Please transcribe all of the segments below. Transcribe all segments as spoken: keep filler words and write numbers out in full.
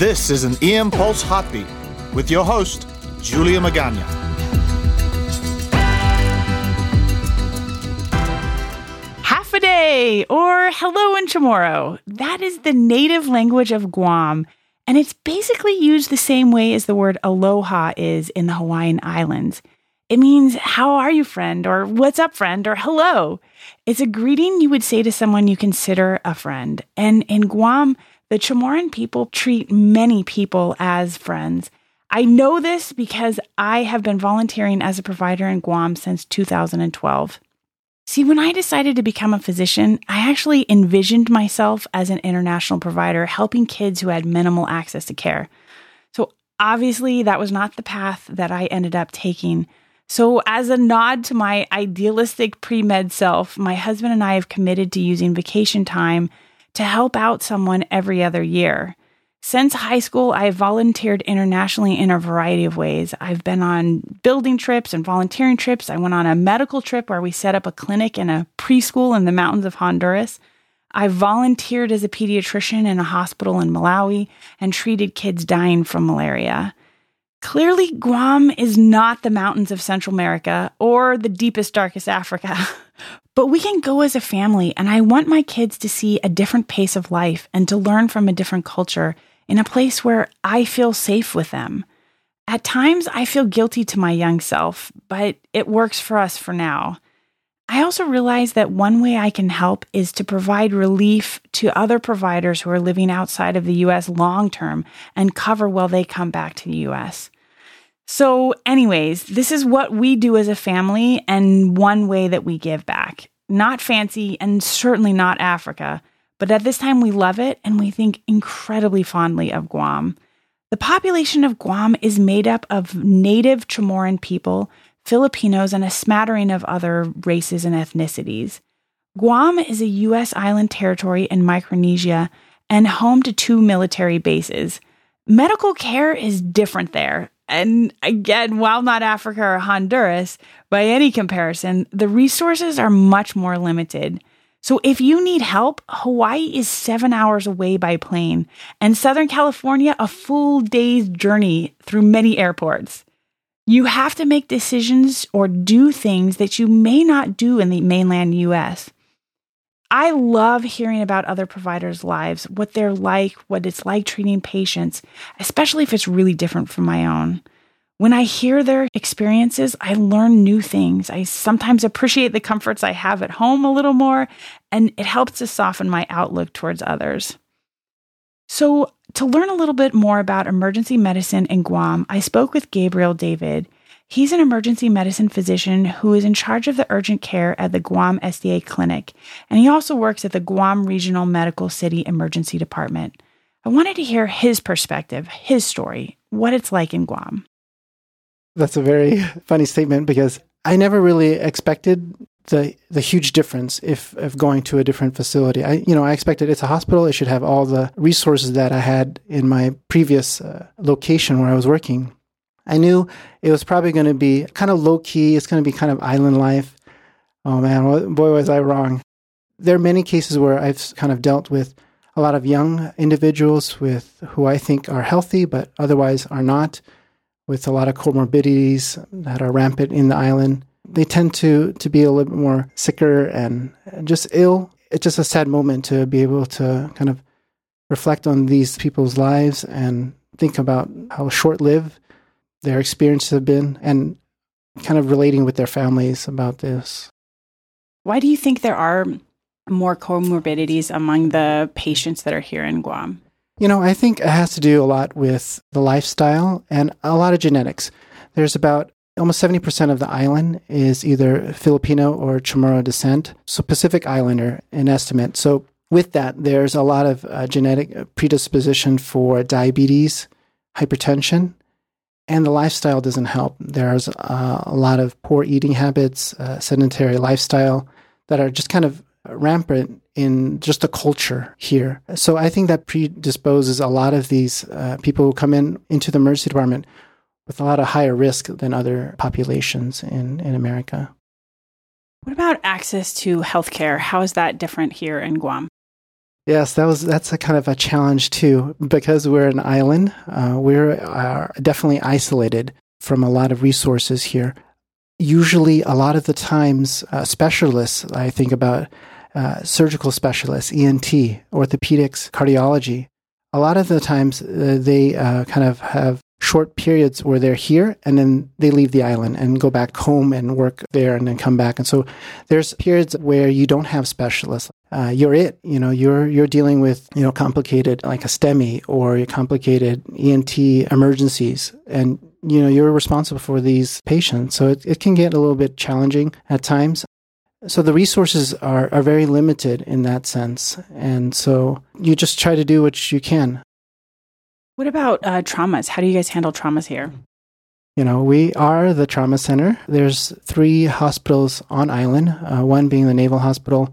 This is an E M Pulse Heartbeat with your host, Julia Magana. Half a day or hello and tomorrow. That is the native language of Guam, and it's basically used the same way as the word aloha is in the Hawaiian Islands. It means, how are you, friend, or what's up, friend, or hello. It's a greeting you would say to someone you consider a friend. And in Guam, the Chamorro people treat many people as friends. I know this because I have been volunteering as a provider in Guam since two thousand twelve. See, when I decided to become a physician, I actually envisioned myself as an international provider helping kids who had minimal access to care. So obviously, that was not the path that I ended up taking. So as a nod to my idealistic pre-med self, my husband and I have committed to using vacation time to help out someone every other year. Since high school, I have volunteered internationally in a variety of ways. I've been on building trips and volunteering trips. I went on a medical trip where we set up a clinic and a preschool in the mountains of Honduras. I volunteered as a pediatrician in a hospital in Malawi and treated kids dying from malaria. Clearly, Guam is not the mountains of Central America or the deepest, darkest Africa, but we can go as a family, and I want my kids to see a different pace of life and to learn from a different culture in a place where I feel safe with them. At times, I feel guilty to my young self, but it works for us for now. I also realize that one way I can help is to provide relief to other providers who are living outside of the U S long-term and cover while they come back to the U S. So anyways, this is what we do as a family and one way that we give back. Not fancy and certainly not Africa, but at this time we love it and we think incredibly fondly of Guam. The population of Guam is made up of native Chamorro people, Filipinos, and a smattering of other races and ethnicities. Guam is a U S island territory in Micronesia and home to two military bases. Medical care is different there. And again, while not Africa or Honduras, by any comparison, the resources are much more limited. So if you need help, Hawaii is seven hours away by plane, and Southern California a full day's journey through many airports. You have to make decisions or do things that you may not do in the mainland U S. I love hearing about other providers' lives, what they're like, what it's like treating patients, especially if it's really different from my own. When I hear their experiences, I learn new things. I sometimes appreciate the comforts I have at home a little more, and it helps to soften my outlook towards others. So to learn a little bit more about emergency medicine in Guam, I spoke with Gabriel David. He's an emergency medicine physician who is in charge of the urgent care at the Guam S D A Clinic, and he also works at the Guam Regional Medical City Emergency Department. I wanted to hear his perspective, his story, what it's like in Guam. That's a very funny statement because I never really expected the the huge difference if, if going to a different facility. I you know I expected it's a hospital. It should have all the resources that I had in my previous uh, location where I was working. I knew it was probably going to be kind of low-key. It's going to be kind of island life. Oh, man, boy, was I wrong. There are many cases where I've kind of dealt with a lot of young individuals with who I think are healthy but otherwise are not, with a lot of comorbidities that are rampant in the island. They tend to, to be a little bit more sicker and just ill. It's just a sad moment to be able to kind of reflect on these people's lives and think about how short-lived their experiences have been and kind of relating with their families about this. Why do you think there are more comorbidities among the patients that are here in Guam? You know, I think it has to do a lot with the lifestyle and a lot of genetics. There's about almost seventy percent of the island is either Filipino or Chamorro descent, so Pacific Islander in estimate. So with that, there's a lot of uh, genetic predisposition for diabetes, hypertension, and the lifestyle doesn't help. There's uh, a lot of poor eating habits, uh, sedentary lifestyle that are just kind of rampant in just the culture here. So I think that predisposes a lot of these uh, people who come in into the emergency department with a lot of higher risk than other populations in, in America. What about access to healthcare? How is that different here in Guam? Yes, that was that's a kind of a challenge too, because we're an island. Uh, we're uh, definitely isolated from a lot of resources here. Usually, a lot of the times, uh, specialists. I think about uh, surgical specialists, E N T, orthopedics, cardiology. A lot of the times, uh, they uh, kind of have short periods where they're here and then they leave the island and go back home and work there and then come back. And so there's periods where you don't have specialists. Uh, you're it, you know, you're, you're dealing with, you know, complicated, like a STEMI or complicated E N T emergencies. And, you know, you're responsible for these patients. So it, it can get a little bit challenging at times. So the resources are, are very limited in that sense. And so you just try to do what you can. What about uh, traumas? How do you guys handle traumas here? You know, we are the trauma center. There's three hospitals on island, uh, one being the Naval Hospital,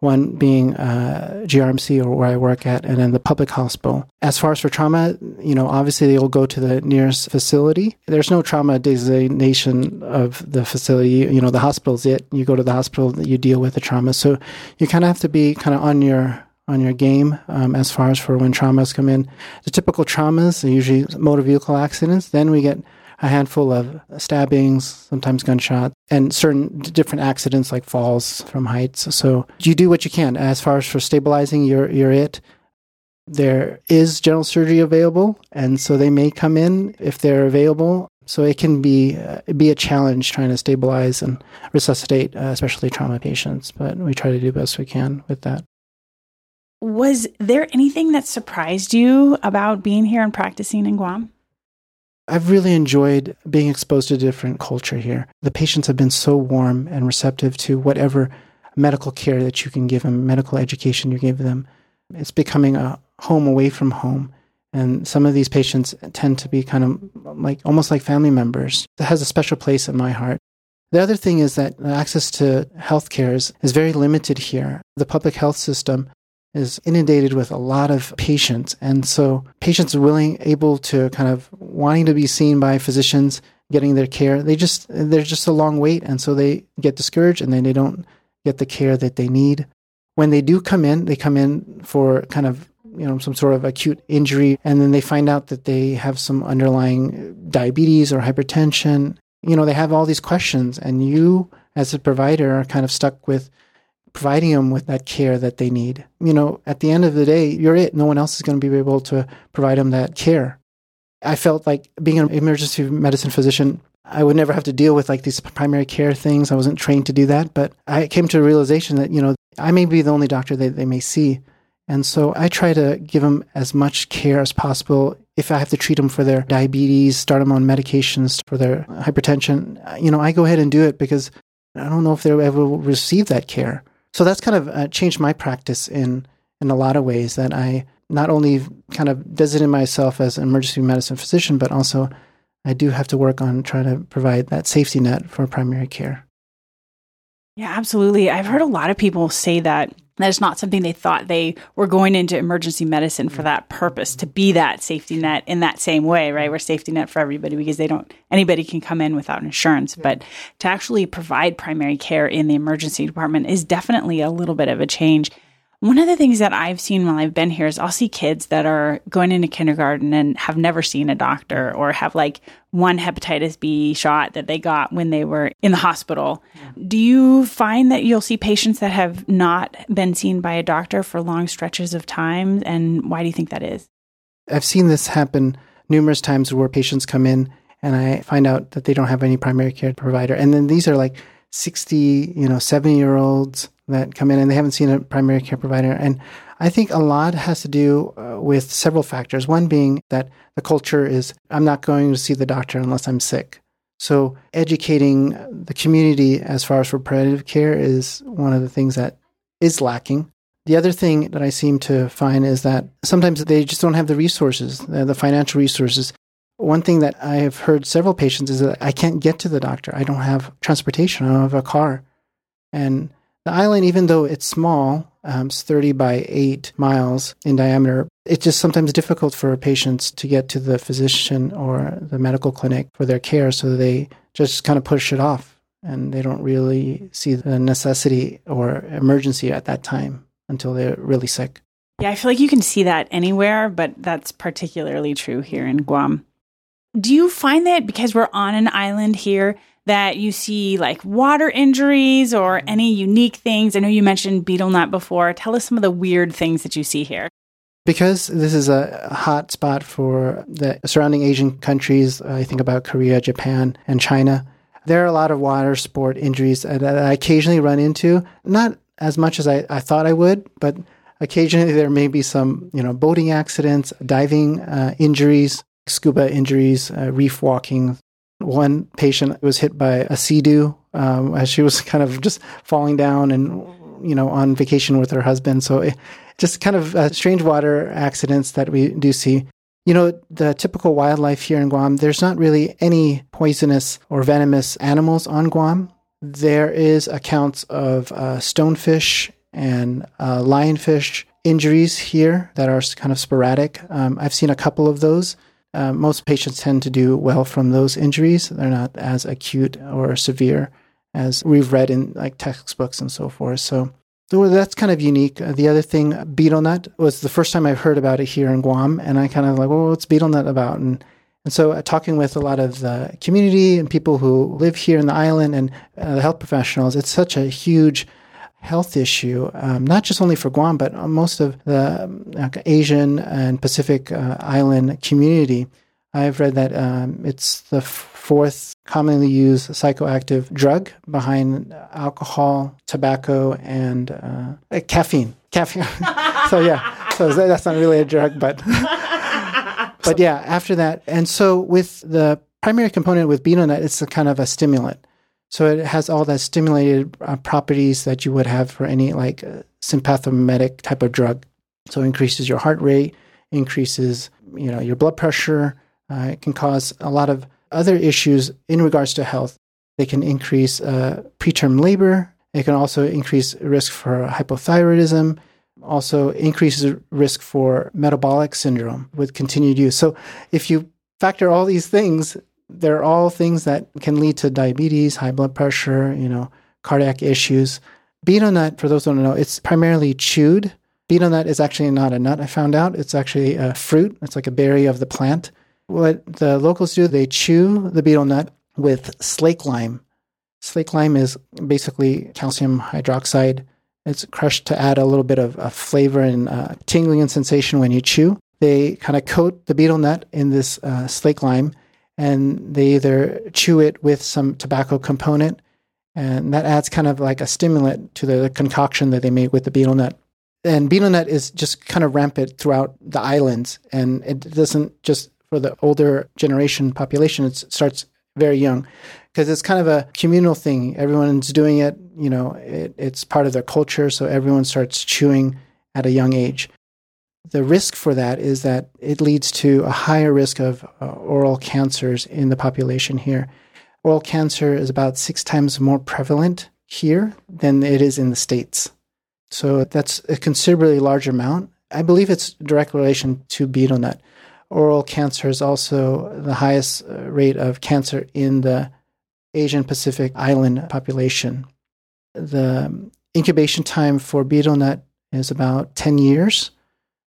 one being uh, G R M C, or where I work at, and then the public hospital. As far as for trauma, you know, obviously they'll go to the nearest facility. There's no trauma designation of the facility. You, you know, the hospital's it. You go to the hospital, you deal with the trauma. So you kind of have to be kind of on your on your game um, as far as for when traumas come in. The typical traumas are usually motor vehicle accidents. Then we get a handful of stabbings, sometimes gunshots, and certain different accidents like falls from heights. So you do what you can. As far as for stabilizing, you're, you're it. There is general surgery available, and so they may come in if they're available. So it can be uh, be a challenge trying to stabilize and resuscitate, uh, especially trauma patients. But we try to do best we can with that. Was there anything that surprised you about being here and practicing in Guam? I've really enjoyed being exposed to different culture here. The patients have been so warm and receptive to whatever medical care that you can give them, medical education you give them. It's becoming a home away from home. And some of these patients tend to be kind of like almost like family members. That has a special place in my heart. The other thing is that access to healthcare is, is very limited here. The public health system is inundated with a lot of patients. And so patients are willing, able to kind of wanting to be seen by physicians, getting their care. They just, there's just a long wait. And so they get discouraged and then they don't get the care that they need. When they do come in, they come in for kind of, you know, some sort of acute injury. And then they find out that they have some underlying diabetes or hypertension. You know, they have all these questions and you as a provider are kind of stuck with providing them with that care that they need. You know, at the end of the day, you're it. No one else is going to be able to provide them that care. I felt like being an emergency medicine physician, I would never have to deal with like these primary care things. I wasn't trained to do that, but I came to a realization that, you know, I may be the only doctor that they may see. And so I try to give them as much care as possible. If I have to treat them for their diabetes, start them on medications for their hypertension, you know, I go ahead and do it because I don't know if they'll ever receive that care. So that's kind of uh, changed my practice in, in a lot of ways, that I not only kind of designated myself as an emergency medicine physician, but also I do have to work on trying to provide that safety net for primary care. Yeah, absolutely. I've heard a lot of people say that that it's not something they thought they were going into emergency medicine for that purpose, to be that safety net in that same way, right? We're safety net for everybody because they don't, anybody can come in without insurance. Yeah. But to actually provide primary care in the emergency department is definitely a little bit of a change. One of the things that I've seen while I've been here is I'll see kids that are going into kindergarten and have never seen a doctor or have like one hepatitis B shot that they got when they were in the hospital. Mm-hmm. Do you find that you'll see patients that have not been seen by a doctor for long stretches of time? And why do you think that is? I've seen this happen numerous times where patients come in and I find out that they don't have any primary care provider. And then these are like sixty, you know, seventy-year-olds that come in and they haven't seen a primary care provider. And I think a lot has to do uh, with several factors. One being that the culture is, I'm not going to see the doctor unless I'm sick. So educating the community as far as for preventative care is one of the things that is lacking. The other thing that I seem to find is that sometimes they just don't have the resources, the financial resources. One thing that I have heard several patients is that I can't get to the doctor. I don't have transportation. I don't have a car. And the island, even though it's small, um, it's thirty by eight miles in diameter, it's just sometimes difficult for patients to get to the physician or the medical clinic for their care, so they just kind of push it off, and they don't really see the necessity or emergency at that time until they're really sick. Yeah, I feel like you can see that anywhere, but that's particularly true here in Guam. Do you find that because we're on an island here that you see like water injuries or any unique things? I know you mentioned betel nut before. Tell us some of the weird things that you see here. Because this is a hot spot for the surrounding Asian countries, I think about Korea, Japan, and China, there are a lot of water sport injuries that I occasionally run into. Not as much as I, I thought I would, but occasionally there may be some, you know, boating accidents, diving uh, injuries, scuba injuries, uh, reef walking. One patient was hit by a sea dew um, as she was kind of just falling down and, you know, on vacation with her husband. So it, just kind of uh, strange water accidents that we do see. You know, the typical wildlife here in Guam, there's not really any poisonous or venomous animals on Guam. There is accounts of uh, stonefish and uh, lionfish injuries here that are kind of sporadic. Um, I've seen a couple of those. Uh, most patients tend to do well from those injuries. They're not as acute or severe as we've read in like textbooks and so forth. So, so that's kind of unique. Uh, the other thing, betel nut, was the first time I've heard about it here in Guam. And I kind of like, well, what's betel nut about? And and so uh, talking with a lot of the community and people who live here in the island and uh, the health professionals, it's such a huge health issue, um, not just only for Guam, but most of the um, Asian and Pacific uh, island community. I've read that um, it's the fourth commonly used psychoactive drug behind alcohol, tobacco, and uh, caffeine. Caffeine. So yeah, so that's not really a drug, but but yeah, after that. And so with the primary component with betel nut, it's a kind of a stimulant. So it has all that stimulated uh, properties that you would have for any like uh, sympathomimetic type of drug. So it increases your heart rate, increases, you know, your blood pressure. Uh, it can cause a lot of other issues in regards to health. They can increase uh, preterm labor. It can also increase risk for hypothyroidism. Also increases risk for metabolic syndrome with continued use. So if you factor all these things, they're all things that can lead to diabetes, high blood pressure, you know, cardiac issues. Betel nut, for those who don't know, it's primarily chewed. Betel nut is actually not a nut, I found out. It's actually a fruit. It's like a berry of the plant. What the locals do, they chew the betel nut with slake lime. Slake lime is basically calcium hydroxide. It's crushed to add a little bit of, of flavor and uh, tingling and sensation when you chew. They kind of coat the betel nut in this uh, slake lime, and they either chew it with some tobacco component, and that adds kind of like a stimulant to the concoction that they made with the betel nut. And betel nut is just kind of rampant throughout the islands, and it doesn't just for the older generation population, it starts very young, because it's kind of a communal thing. Everyone's doing it, you know, it, it's part of their culture, so everyone starts chewing at a young age. The risk for that is that it leads to a higher risk of uh, oral cancers in the population here. Oral cancer is about six times more prevalent here than it is in the States. So that's a considerably large amount. I believe it's direct relation to betel nut. Oral cancer is also the highest rate of cancer in the Asian Pacific island population. The incubation time for betel nut is about ten years.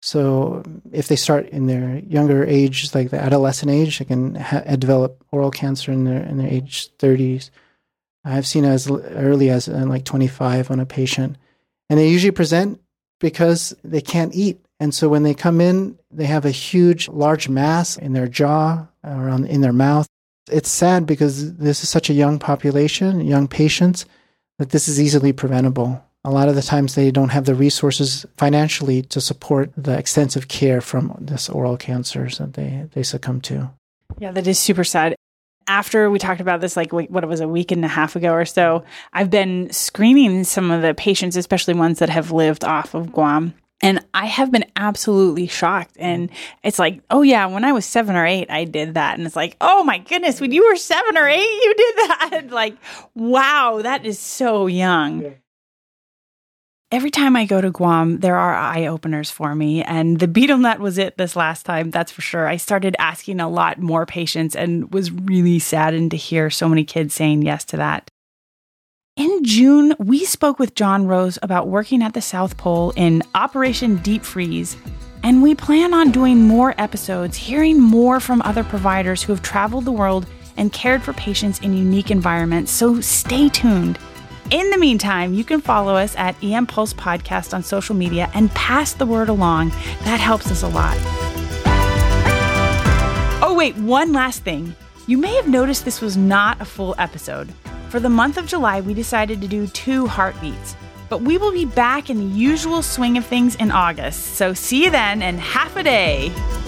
So if they start in their younger age, like the adolescent age, they can ha- develop oral cancer in their in their age thirties. I've seen as early as uh, like twenty-five on a patient. And they usually present because they can't eat. And so when they come in, they have a huge, large mass in their jaw, around in their mouth. It's sad because this is such a young population, young patients, that this is easily preventable. A lot of the times they don't have the resources financially to support the extensive care from this oral cancers that they, they succumb to. Yeah, that is super sad. After we talked about this, like what it was a week and a half ago or so, I've been screening some of the patients, especially ones that have lived off of Guam. And I have been absolutely shocked. And it's like, oh yeah, when I was seven or eight, I did that. And it's like, oh my goodness, when you were seven or eight, you did that. Like, wow, that is so young. Yeah. Every time I go to Guam, there are eye-openers for me, and the betel nut was it this last time, that's for sure. I started asking a lot more patients and was really saddened to hear so many kids saying yes to that. In June, we spoke with John Rose about working at the South Pole in Operation Deep Freeze, and we plan on doing more episodes, hearing more from other providers who have traveled the world and cared for patients in unique environments, so stay tuned. In the meantime, you can follow us at E M Pulse Podcast on social media and pass the word along. That helps us a lot. Oh wait, one last thing. You may have noticed this was not a full episode. For the month of July, we decided to do two heartbeats, but we will be back in the usual swing of things in August. So see you then, and half a day.